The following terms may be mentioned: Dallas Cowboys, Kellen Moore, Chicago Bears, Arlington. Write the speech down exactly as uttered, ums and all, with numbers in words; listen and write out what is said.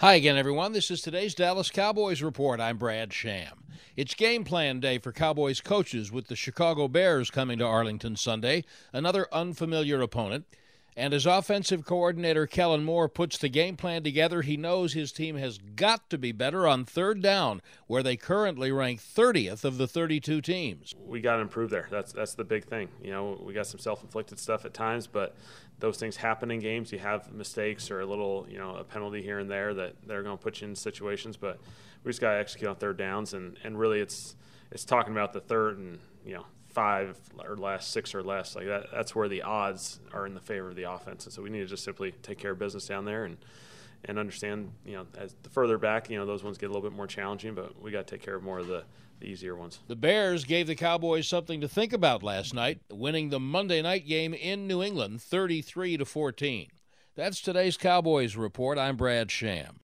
Hi again, everyone. This is today's Dallas Cowboys Report. I'm Brad Sham. It's game plan day for Cowboys coaches with the Chicago Bears coming to Arlington Sunday, another unfamiliar opponent. And as offensive coordinator Kellen Moore puts the game plan together, he knows his team has got to be better on third down, where they currently rank thirtieth of the thirty-two teams. We got to improve there. That's that's the big thing. You know, we got some self-inflicted stuff at times, but those things happen in games. You have mistakes or a little, you know, a penalty here and there that they're going to put you in situations, but we just got to execute on third downs. And, and really it's it's talking about the third and, you know, five or less, six or less. Like that, that's where the odds are in the favor of the offense. And so we need to just simply take care of business down there and, and understand, you know, as the further back, you know, those ones get a little bit more challenging, but we got to take care of more of the the easier ones. The Bears gave the Cowboys something to think about last night, winning the Monday night game in New England, thirty-three to fourteen. That's today's Cowboys Report. I'm Brad Sham.